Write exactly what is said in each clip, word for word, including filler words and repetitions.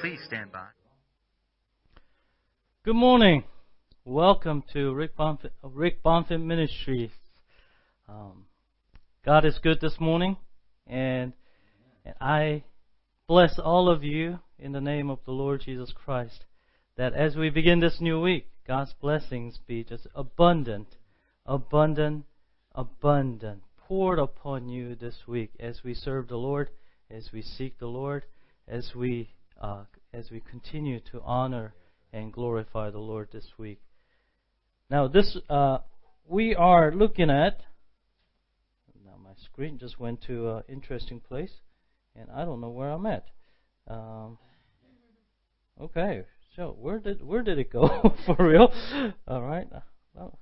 Please stand by. Good morning. Welcome to Rick Bonfitt, Rick Bonfitt Ministries. Um, God is good this morning, and, and I bless all of you in the name of the Lord Jesus Christ, that as we begin this new week, God's blessings be just abundant, abundant, abundant, poured upon you this week as we serve the Lord, as we seek the Lord, as we uh, as we continue to honor and glorify the Lord this week. Now, this uh, we are looking at. Now, my screen just went to an interesting place, and I don't know where I'm at. Um, okay, so where did where did it go for real? All right, well,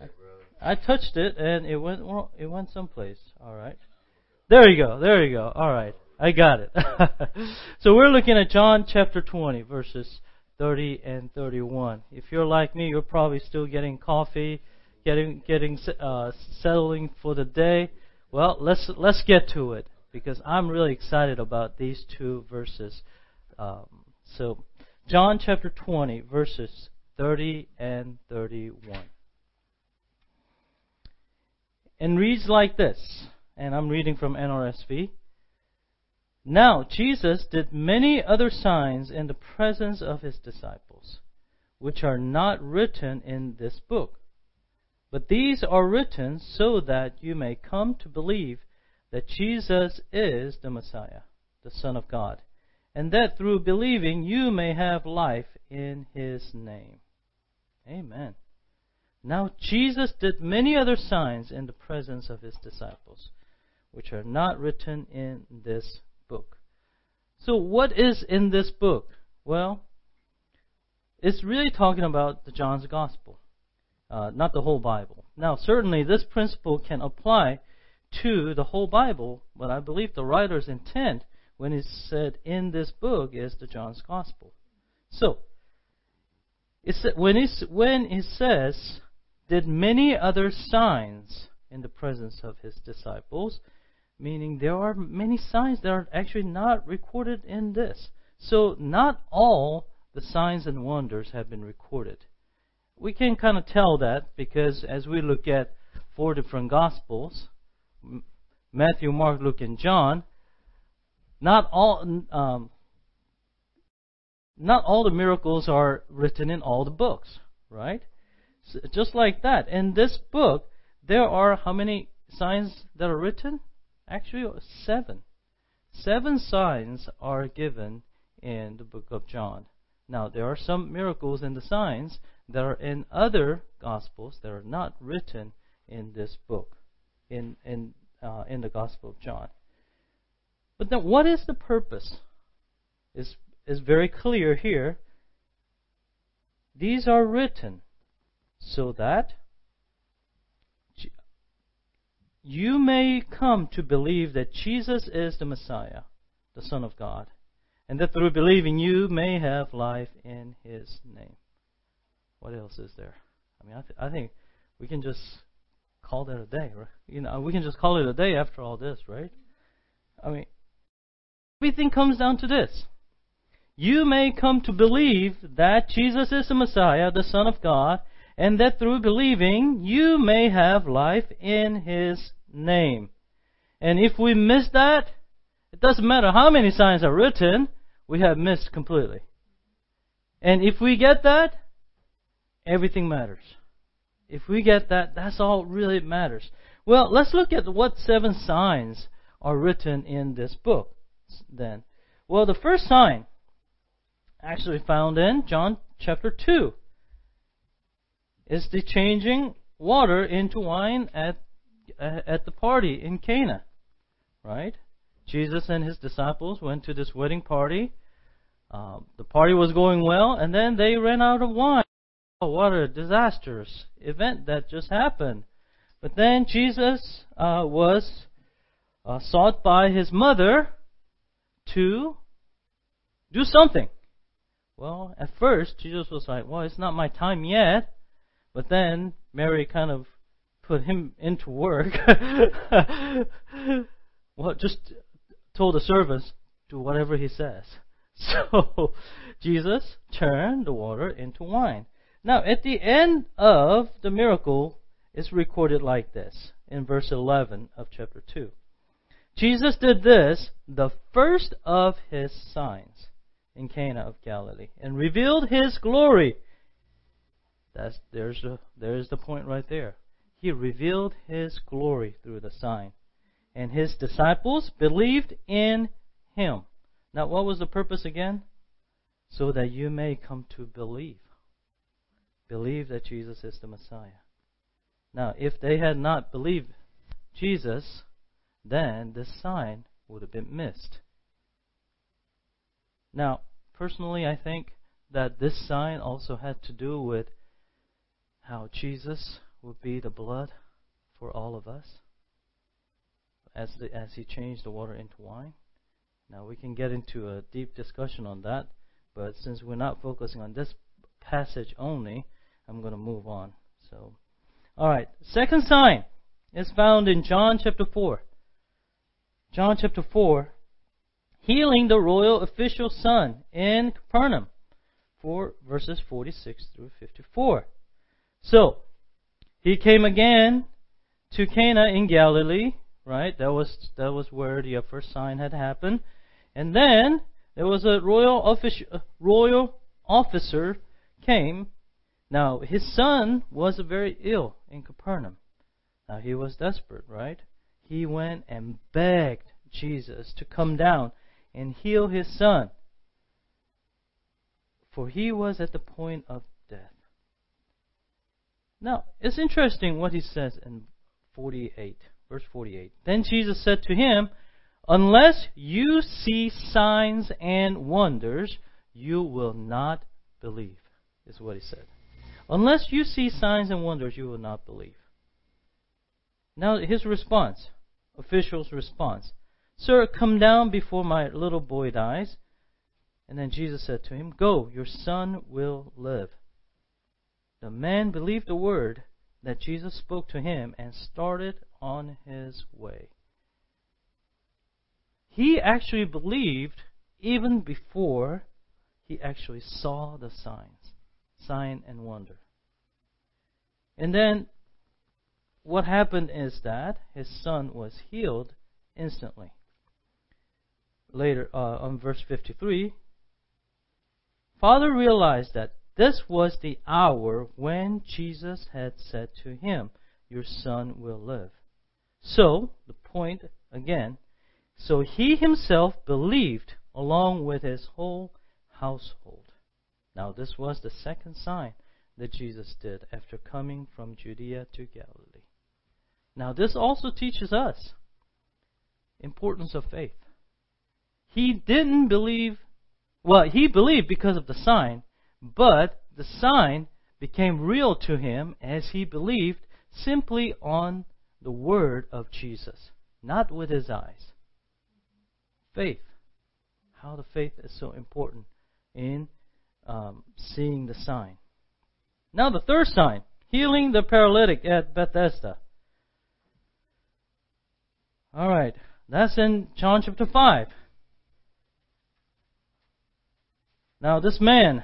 I, I touched it and it went it went someplace. All right, there you go, there you go. All right, I got it. So we're looking at John chapter twenty, verses thirty and thirty-one. If you're like me, you're probably still getting coffee, getting getting uh, settling for the day. Well, let's let's get to it, because I'm really excited about these two verses. Um, so, John chapter twenty, verses thirty and thirty-one. And reads like this, and I'm reading from N R S V. Now, Jesus did many other signs in the presence of his disciples, which are not written in this book. But these are written so that you may come to believe that Jesus is the Messiah, the Son of God, and that through believing you may have life in his name. Amen. Now, Jesus did many other signs in the presence of his disciples, which are not written in this book. book. So what is in this book? Well, it's really talking about the John's Gospel, uh, not the whole Bible. Now, certainly this principle can apply to the whole Bible, but I believe the writer's intent when it said in this book is the John's Gospel. So, it's, when, it's, when it says, did many other signs in the presence of his disciples, meaning there are many signs that are actually not recorded in this. So not all the signs and wonders have been recorded. We can kind of tell that because as we look at four different Gospels, Matthew, Mark, Luke, and John, not all um, not all the miracles are written in all the books, right? So just like that. In this book, there are how many signs that are written? Actually, seven. Seven signs are given in the book of John. Now, there are some miracles in the signs that are in other Gospels that are not written in this book, in in uh, in the Gospel of John. But then, what is the purpose? It's, it's very clear here. These are written so that you may come to believe that Jesus is the Messiah, the Son of God, and that through believing you may have life in his name. What else is there? I mean, I, th- I think we can just call that a day, right? You know, we can just call it a day after all this, right? I mean, everything comes down to this. You may come to believe that Jesus is the Messiah, the Son of God, and that through believing you may have life in his name. And if we miss that, it doesn't matter how many signs are written, we have missed completely. And if we get that, everything matters. If we get that, that's all really matters. Well, let's look at what seven signs are written in this book then. Well, the first sign actually found in John chapter two. It's the changing water into wine at uh, at the party in Cana, right? Jesus and his disciples went to this wedding party. Um, the party was going well, and then they ran out of wine. Oh, what a disastrous event that just happened! But then Jesus uh, was uh, sought by his mother to do something. Well, at first Jesus was like, "Well, it's not my time yet." But then Mary kind of put him into work. Well, just told the servants, do whatever he says. So Jesus turned the water into wine. Now, at the end of the miracle, it's recorded like this in verse eleven of chapter two. Jesus did this, the first of his signs in Cana of Galilee, and revealed his glory. That's, there's the, there's the point right there. He revealed his glory through the sign, and his disciples believed in him. Now, what was the purpose again? So that you may come to believe. Believe that Jesus is the Messiah. Now, if they had not believed Jesus, then this sign would have been missed. Now, personally, I think that this sign also had to do with how Jesus would be the blood for all of us as the, as he changed the water into wine. Now, we can get into a deep discussion on that, but since we're not focusing on this passage only, I'm going to move on. So, all right. Second sign is found in John chapter four. John chapter four, healing the royal official's son in Capernaum, for verses forty-six through fifty-four. So, he came again to Cana in Galilee, right? That was that was where the first sign had happened. And then there was a royal offic- royal officer came. Now, his son was very ill in Capernaum. Now, he was desperate, right? He went and begged Jesus to come down and heal his son, for he was at the point of death. Now, it's interesting what he says in forty-eight, verse forty-eight. Then Jesus said to him, "Unless you see signs and wonders, you will not believe," is what he said. Unless you see signs and wonders, you will not believe. Now, his response, official's response, "Sir, come down before my little boy dies." And then Jesus said to him, "Go, your son will live." The man believed the word that Jesus spoke to him and started on his way. He actually believed even before he actually saw the signs, sign and wonder. And then what happened is that his son was healed instantly. Later, uh, on verse fifty-three, Father realized that this was the hour when Jesus had said to him, "Your son will live." So, the point again, so he himself believed along with his whole household. Now, this was the second sign that Jesus did after coming from Judea to Galilee. Now, this also teaches us importance of faith. He didn't believe, well, he believed because of the sign, but the sign became real to him as he believed simply on the word of Jesus, not with his eyes. Faith. How the faith is so important in um, seeing the sign. Now the third sign, healing the paralytic at Bethesda. All right, that's in John chapter five. Now this man,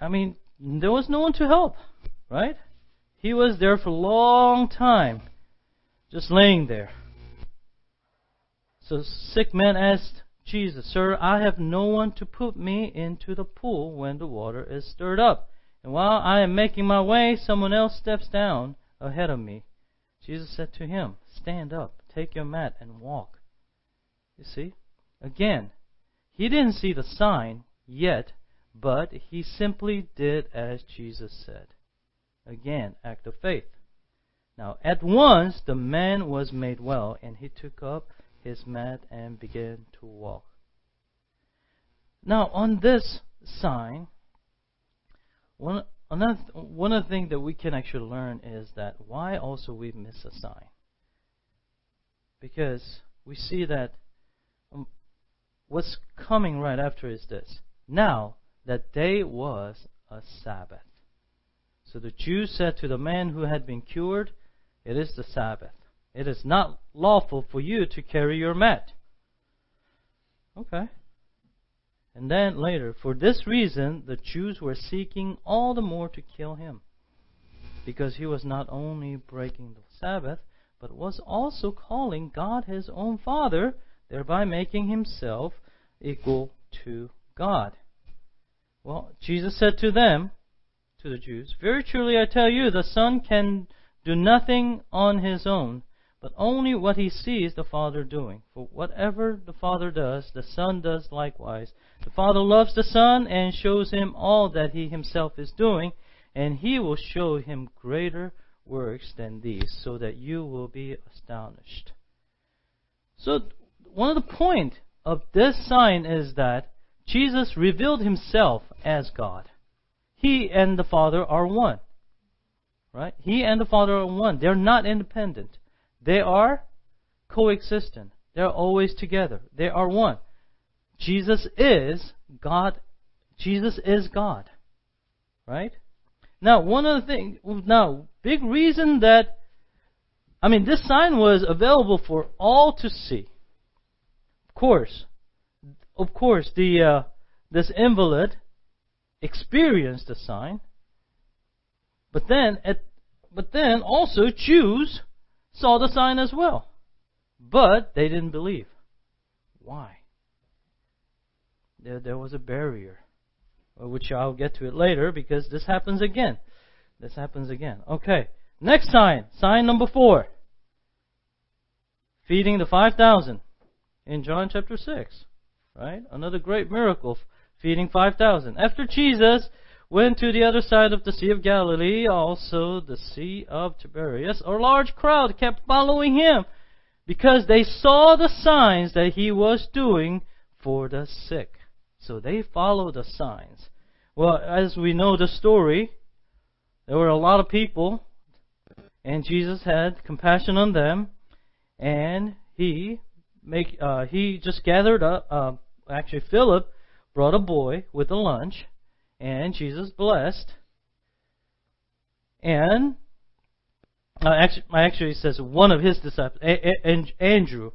I mean, there was no one to help, right? He was there for a long time, just laying there. So sick man asked Jesus, "Sir, I have no one to put me into the pool when the water is stirred up. And while I am making my way, someone else steps down ahead of me." Jesus said to him, "Stand up, take your mat and walk." You see? Again, he didn't see the sign yet, but he simply did as Jesus said. Again, act of faith. Now, at once the man was made well, and he took up his mat and began to walk. Now, on this sign, one another one of the things that we can actually learn is that why also we miss a sign, because we see that um, what's coming right after is this. Now that day was a Sabbath, so the Jews said to the man who had been cured, "It is the Sabbath. It is not lawful for you to carry your mat." Okay. And then later, for this reason, the Jews were seeking all the more to kill him, because he was not only breaking the Sabbath, but was also calling God his own Father, thereby making himself equal to God. Well, Jesus said to them, to the Jews, "Very truly I tell you, the Son can do nothing on his own, but only what he sees the Father doing. For whatever the Father does, the Son does likewise. The Father loves the Son and shows him all that he himself is doing, and he will show him greater works than these, so that you will be astonished." So one of the points of this sign is that Jesus revealed himself as God. He and the Father are one. Right? He and the Father are one. They're not independent. They are coexistent. They're always together. They are one. Jesus is God. Jesus is God. Right? Now, one other thing. Now, big reason that, I mean, this sign was available for all to see. Of course. Of course, the uh, this invalid experienced the sign, but then, at, but then also Jews saw the sign as well, but they didn't believe. Why? There, there was a barrier, which I'll get to it later because this happens again. This happens again. Okay, next sign, sign number four. Feeding the five thousand in John chapter six. Right? Another great miracle, feeding five thousand. After Jesus went to the other side of the Sea of Galilee, also the Sea of Tiberias, a large crowd kept following him because they saw the signs that he was doing for the sick. So they followed the signs. Well, as we know the story, there were a lot of people, and Jesus had compassion on them, and he Make, uh, he just gathered up, uh, actually Philip brought a boy with a lunch, and Jesus blessed. And, uh, actually, actually it says one of his disciples, a- a- and Andrew,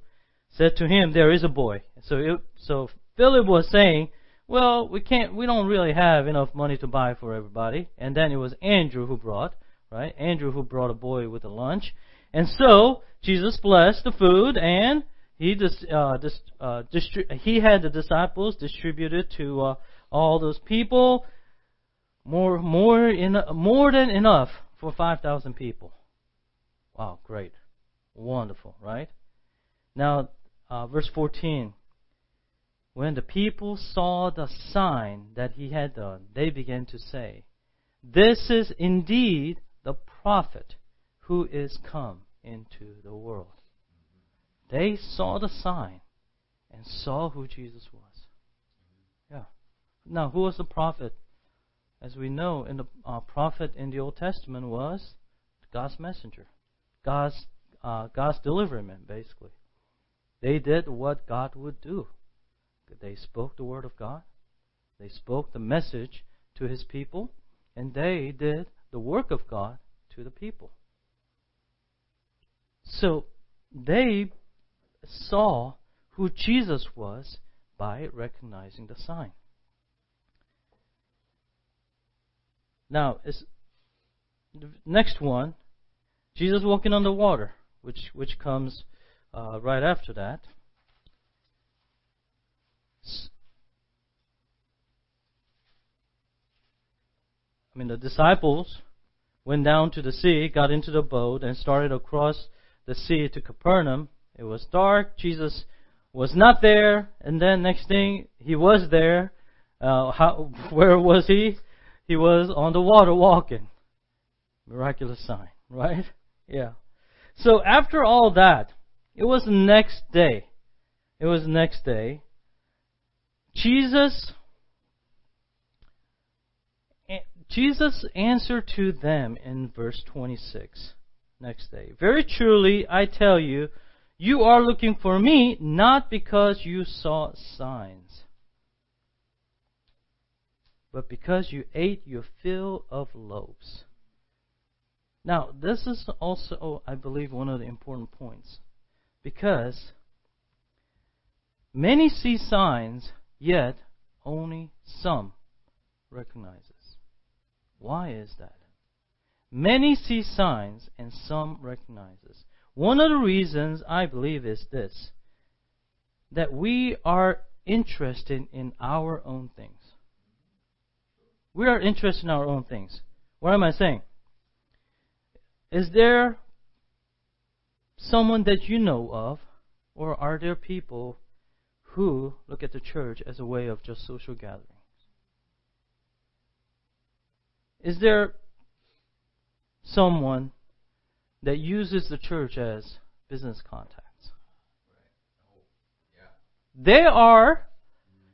said to him, "There is a boy." So it, so Philip was saying, well, we can't, we don't really have enough money to buy for everybody. And then it was Andrew who brought, right? Andrew who brought a boy with a lunch. And so Jesus blessed the food, and He dis, uh, dis, uh, distri- he had the disciples distribute it to uh, all those people, more more in uh, more than enough for five thousand people. Wow, great, wonderful, right? Now, uh, verse fourteen. When the people saw the sign that he had done, they began to say, "This is indeed the prophet who is come into the world." They saw the sign and saw who Jesus was. Yeah. Now, who was the prophet? As we know, in the uh, prophet in the Old Testament was God's messenger, God's uh, God's delivery man, basically. They did what God would do. They spoke the word of God. They spoke the message to His people, and they did the work of God to the people. So they saw who Jesus was by recognizing the sign. Now, is the next one, Jesus walking on the water, which which comes uh, right after that. I mean, the disciples went down to the sea, got into the boat, and started across the sea to Capernaum. It was dark. Jesus was not there. And then next thing, he was there. Uh, how, where was he? He was on the water walking. Miraculous sign, right? Yeah. So after all that, it was the next day. It was the next day. Jesus, Jesus answered to them in verse twenty-six. Next day. "Very truly, I tell you, you are looking for me, not because you saw signs, but because you ate your fill of loaves." Now, this is also, I believe, one of the important points. Because Many see signs, yet only some recognizes. Why is that? Many see signs and some recognizes. One of the reasons I believe is this, that we are interested in our own things. We are interested in our own things. What am I saying? Is there someone that you know of, or are there people who look at the church as a way of just social gatherings? Is there someone that uses the church as business contacts? They are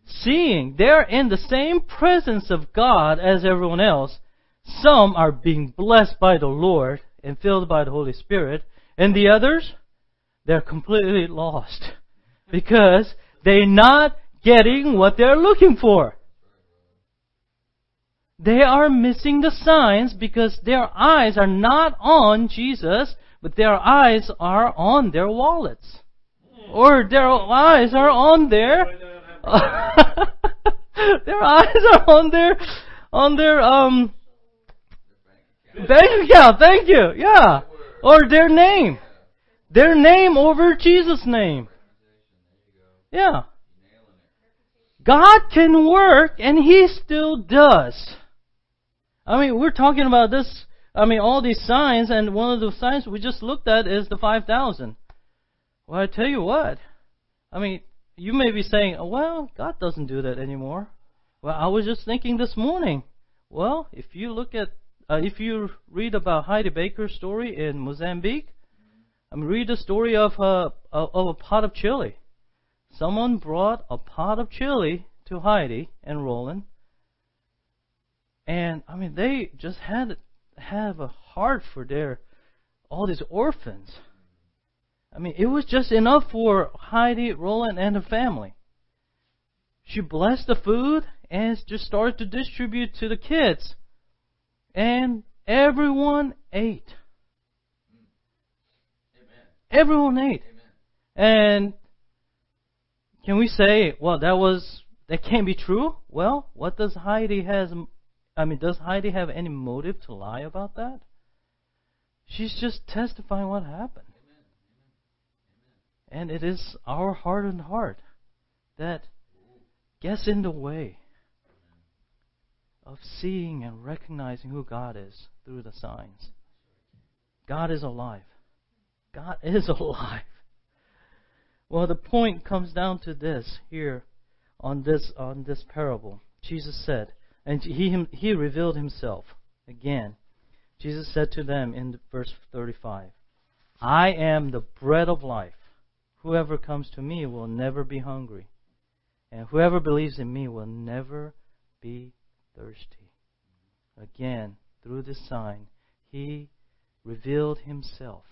seeing, they're in the same presence of God as everyone else. Some are being blessed by the Lord and filled by the Holy Spirit, and the others, they're completely lost because they're not getting what they're looking for. They are missing the signs because their eyes are not on Jesus, but their eyes are on their wallets. Or their eyes are on their... their eyes are on their... on their... um. Bank account, thank you, yeah. Or their name. Their name over Jesus' name. Yeah. God can work, and He still does. I mean, we're talking about this, I mean, all these signs, and one of the signs we just looked at is the five thousand. Well, I tell you what, I mean, you may be saying, well, God doesn't do that anymore. Well, I was just thinking this morning, well, if you look at, uh, if you read about Heidi Baker's story in Mozambique, I mean, read the story of, uh, of a pot of chili. Someone brought a pot of chili to Heidi and Roland. And, I mean, they just had have a heart for their all these orphans. I mean, it was just enough for Heidi, Roland, and her family. She blessed the food and just started to distribute to the kids. And everyone ate. Amen. Everyone ate. Amen. And can we say, well, that was that can't be true? Well, what does Heidi has? I mean, does Heidi have any motive to lie about that? She's just testifying what happened. Amen. Amen. And it is our hardened heart that gets in the way of seeing and recognizing who God is through the signs. God is alive. God is alive. Well, the point comes down to this here on this on this parable. Jesus said, and he he revealed himself again. Jesus said to them in verse thirty-five, "I am the bread of life. Whoever comes to me will never be hungry, and whoever believes in me will never be thirsty." Again, through this sign, he revealed himself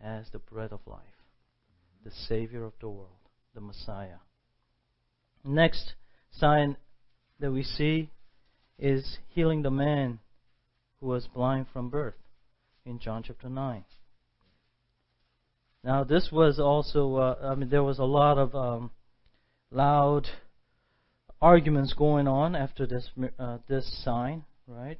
as the bread of life, the Savior of the world, the Messiah. Next sign that we see is healing the man who was blind from birth in John chapter nine. Now this was also, uh, I mean, there was a lot of um, loud arguments going on after this uh, this sign, right?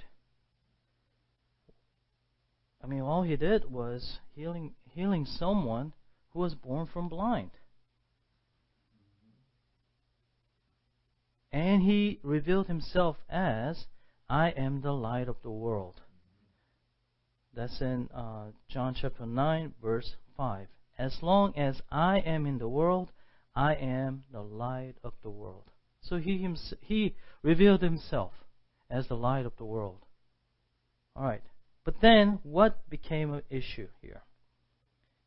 I mean, all he did was healing healing someone was born from blind. And he revealed himself as, "I am the light of the world." That's in uh, John chapter nine, verse five. "As long as I am in the world, I am the light of the world." So he himself, he revealed himself as the light of the world. Alright. But then, what became an issue here?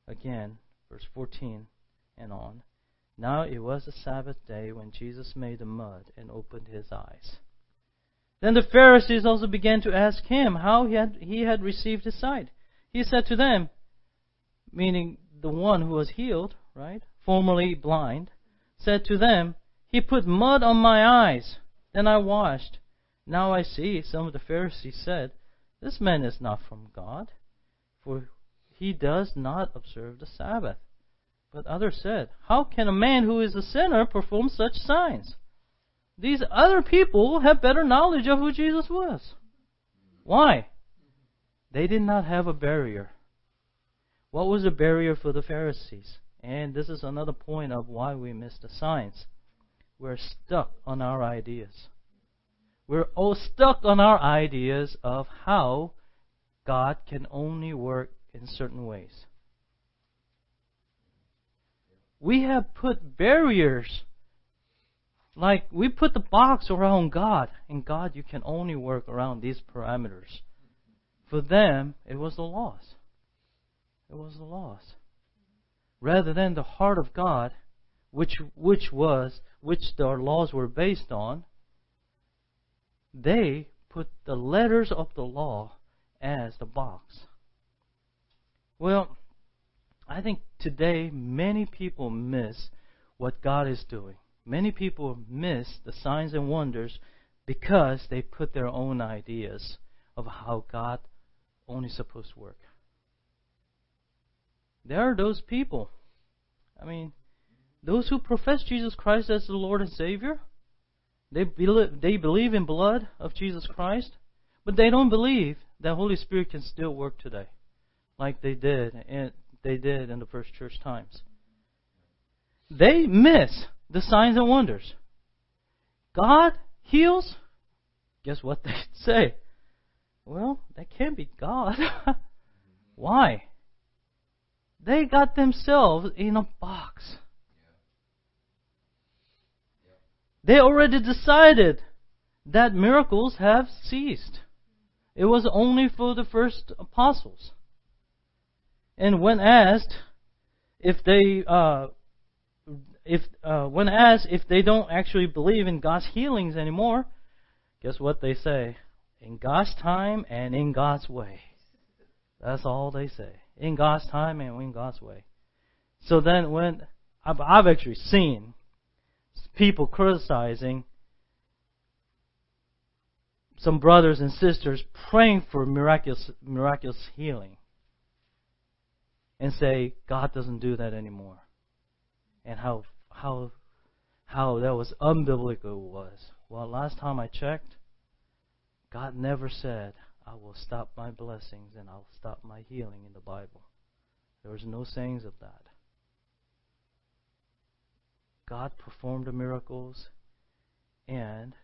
Again, verse fourteen and on. "Now it was the Sabbath day when Jesus made the mud and opened his eyes. Then the Pharisees also began to ask him how he had, he had received his sight. He said to them," meaning the one who was healed, right, formerly blind, said to them, "He put mud on my eyes, then I washed. Now I see." Some of the Pharisees said, "This man is not from God, for he does not observe the Sabbath." But others said, "How can a man who is a sinner perform such signs? These other people have better knowledge of who Jesus was." Why? They did not have a barrier. What was the barrier for the Pharisees? And this is another point of why we miss the signs. We're stuck on our ideas. We're all stuck on our ideas of how God can only work in certain ways. We have put barriers, like we put the box around God, and God, you can only work around these parameters. For them, it was the laws. It was the laws. Rather than the heart of God, which which was, which their laws were based on, they put the letters of the law as the box. Well, I think today many people miss what God is doing. Many people miss the signs and wonders because they put their own ideas of how God only supposed to work. There are those people. I mean, those who profess Jesus Christ as the Lord and Savior, they believe, they believe in blood of Jesus Christ, but they don't believe that Holy Spirit can still work today, like they did in They did in the first church times. They miss the signs and wonders. God heals. Guess what they say? Well, that can't be God. Why? They got themselves in a box. They already decided that miracles have ceased. It was only for the first apostles. And when asked if they uh, if uh, when asked if they don't actually believe in God's healings anymore, guess what they say? In God's time and in God's way. That's all they say. In God's time and in God's way. So then when I've, I've actually seen people criticizing some brothers and sisters praying for miraculous miraculous healing, and say God doesn't do that anymore, and how how how that was unbiblical was. Well, last time I checked, God never said I will stop my blessings and I'll stop my healing in the Bible. There was no sayings of that. God performed the miracles, and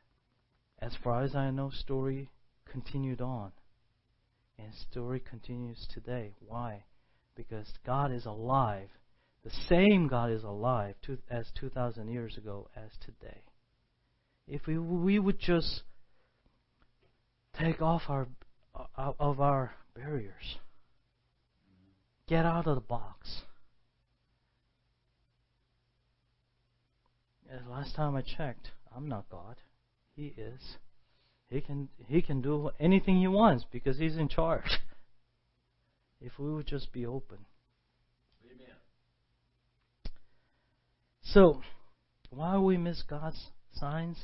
as far as I know, story continued on, and story continues today. Why? Because God is alive. The same God is alive to, as two thousand years ago as today. If we we would just take off our out of our barriers. Get out of the box. And last time I checked, I'm not God. He is. He can he can do anything he wants because he's in charge. If we would just be open. Amen. So, why we miss God's signs?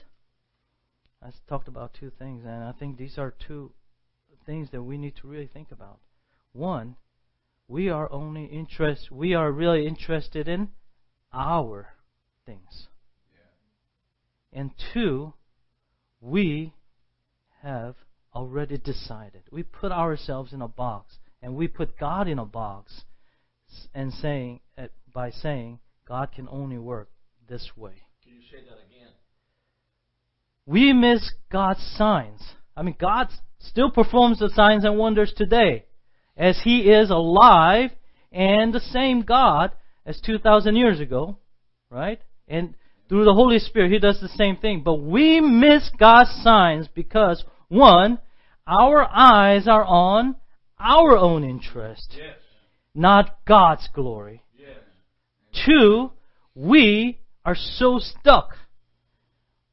I talked about two things, and I think these are two things that we need to really think about. One, we are only interest. We are really interested in our things. Yeah. And two, we have already decided. We put ourselves in a box. And we put God in a box and saying by saying God can only work this way. Can you say that again? We miss God's signs. I mean, God still performs the signs and wonders today, as He is alive and the same God as two thousand years ago, right? And through the Holy Spirit, He does the same thing. But we miss God's signs because, one, our eyes are on our own interest, yes, not God's glory. Yes. Two, we are so stuck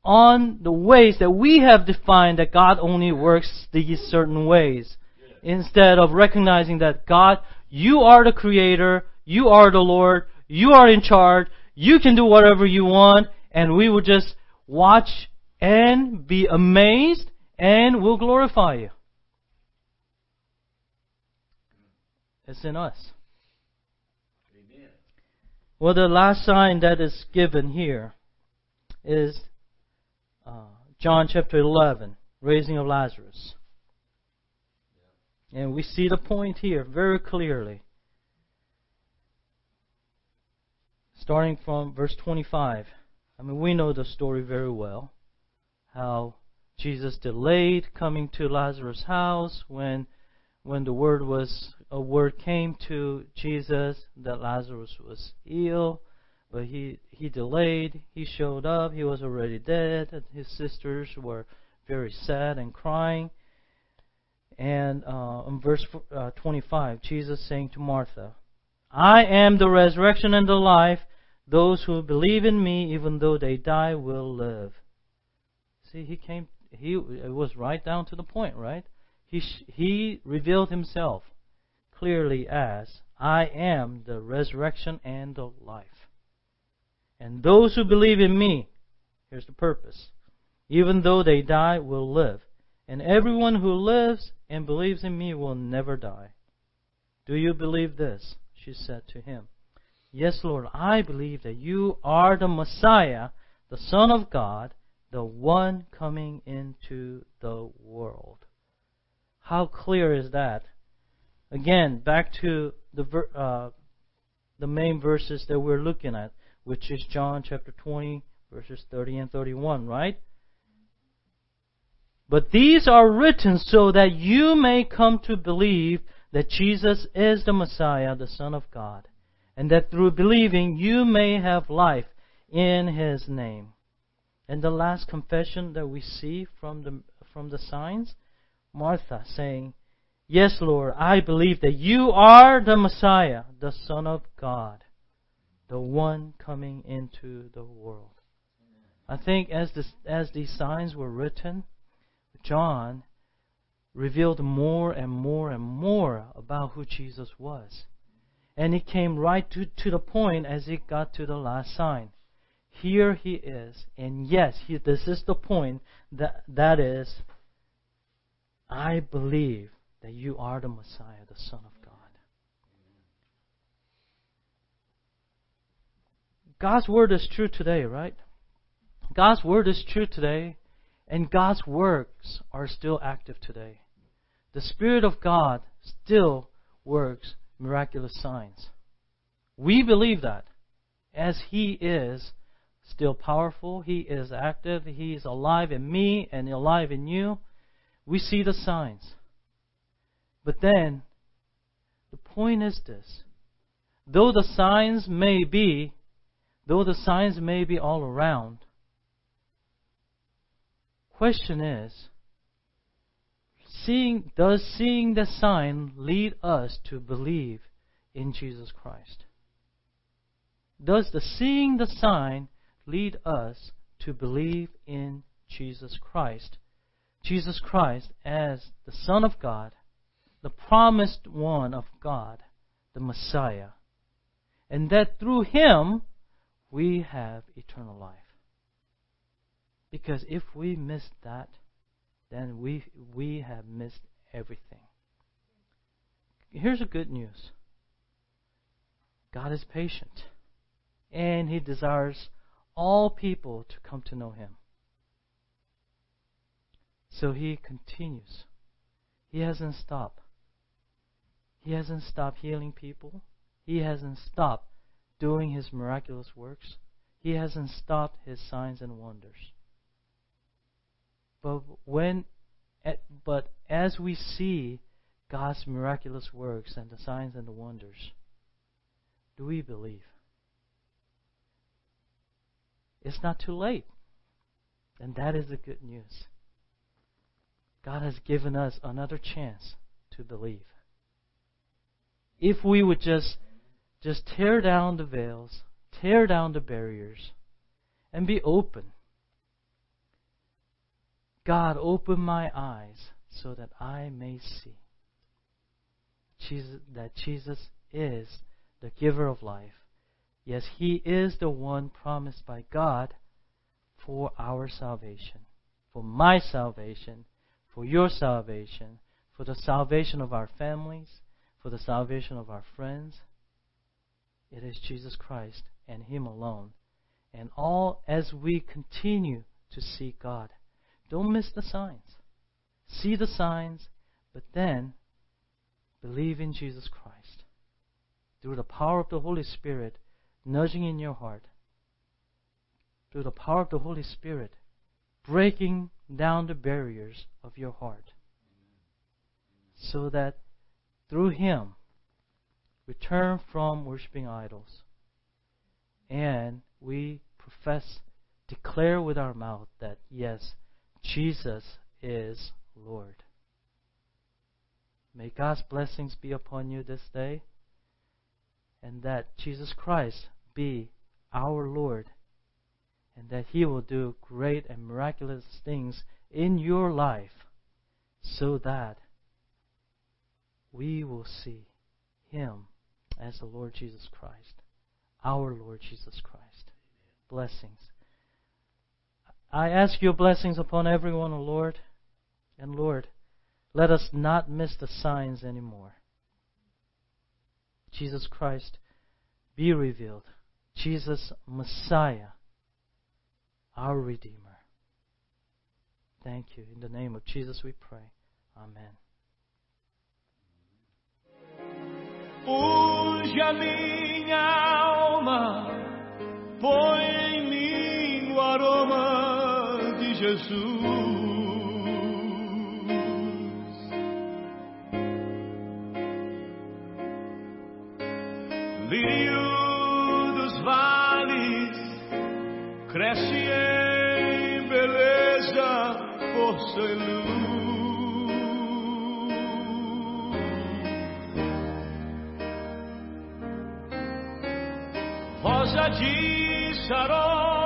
on the ways that we have defined that God only works these certain ways. Yes. Instead of recognizing that God, you are the Creator, you are the Lord, you are in charge, you can do whatever you want, and we will just watch and be amazed and we'll glorify you. It's in us. Amen. Well, the last sign that is given here is uh, John chapter eleven, raising of Lazarus. And we see the point here very clearly. Starting from verse twenty-five. I mean, we know the story very well. How Jesus delayed coming to Lazarus' house when when the word was a word came to Jesus that Lazarus was ill, but he, he delayed. He showed up. He was already dead. And his sisters were very sad and crying. And uh, in verse uh, twenty-five, Jesus saying to Martha, "I am the resurrection and the life. Those who believe in me, even though they die, will live." See, he came. He it was right down to the point, right? He he revealed himself clearly as, "I am the resurrection and the life. And those who believe in me," here's the purpose, "even though they die, will live. And everyone who lives and believes in me will never die. Do you believe this?" She said to him, "Yes, Lord, I believe that you are the Messiah, the Son of God, the one coming into the world." How clear is that? Again, back to the uh, the main verses that we're looking at, which is John chapter twenty, verses thirty and thirty-one, right? "But these are written so that you may come to believe that Jesus is the Messiah, the Son of God, and that through believing you may have life in His name." And the last confession that we see from the from the signs, Martha saying, "Yes, Lord, I believe that you are the Messiah, the Son of God, the one coming into the world." I think as this, as these signs were written, John revealed more and more and more about who Jesus was. And it came right to, to the point as it got to the last sign. Here he is. And yes, he, this is the point. That, that is, "I believe that you are the Messiah, the Son of God." God's Word is true today, right? God's Word is true today. And God's works are still active today. The Spirit of God still works miraculous signs. We believe that. As He is still powerful, He is active, He is alive in me and alive in you, we see the signs. But then, the point is this. Though the signs may be, though the signs may be all around, question is, seeing does seeing the sign lead us to believe in Jesus Christ? Does the seeing the sign lead us to believe in Jesus Christ? Jesus Christ as the Son of God, the promised one of God, the Messiah. And that through Him we have eternal life. Because if we miss that, then we we have missed everything. Here's the good news. God is patient. And He desires all people to come to know Him. So He continues. He hasn't stopped. He hasn't stopped healing people. He hasn't stopped doing His miraculous works. He hasn't stopped His signs and wonders. But when, but as we see God's miraculous works and the signs and the wonders, do we believe? It's not too late. And that is the good news. God has given us another chance to believe. If we would just, just tear down the veils, tear down the barriers, and be open. God, open my eyes so that I may see Jesus, that Jesus is the giver of life. Yes, He is the one promised by God for our salvation, for my salvation, for your salvation, for the salvation of our families, for the salvation of our friends. It is Jesus Christ and Him alone. And all as we continue to seek God. Don't miss the signs. See the signs, but then believe in Jesus Christ. Through the power of the Holy Spirit nudging in your heart. Through the power of the Holy Spirit breaking down the barriers of your heart. So that through Him we turn from worshiping idols. And we profess, declare with our mouth that yes, Jesus is Lord. May God's blessings be upon you this day, and that Jesus Christ be our Lord, and that He will do great and miraculous things in your life so that we will see Him as the Lord Jesus Christ, our Lord Jesus Christ. Blessings. I ask your blessings upon everyone, O Lord. And Lord, let us not miss the signs anymore. Jesus Christ, be revealed. Jesus Messiah, our Redeemer. Thank you. In the name of Jesus we pray. Amen. Unge a minha alma, põe em mim o aroma de Jesus. Lírio dos vales, cresce em beleza, força e luz. Rosa de Saron.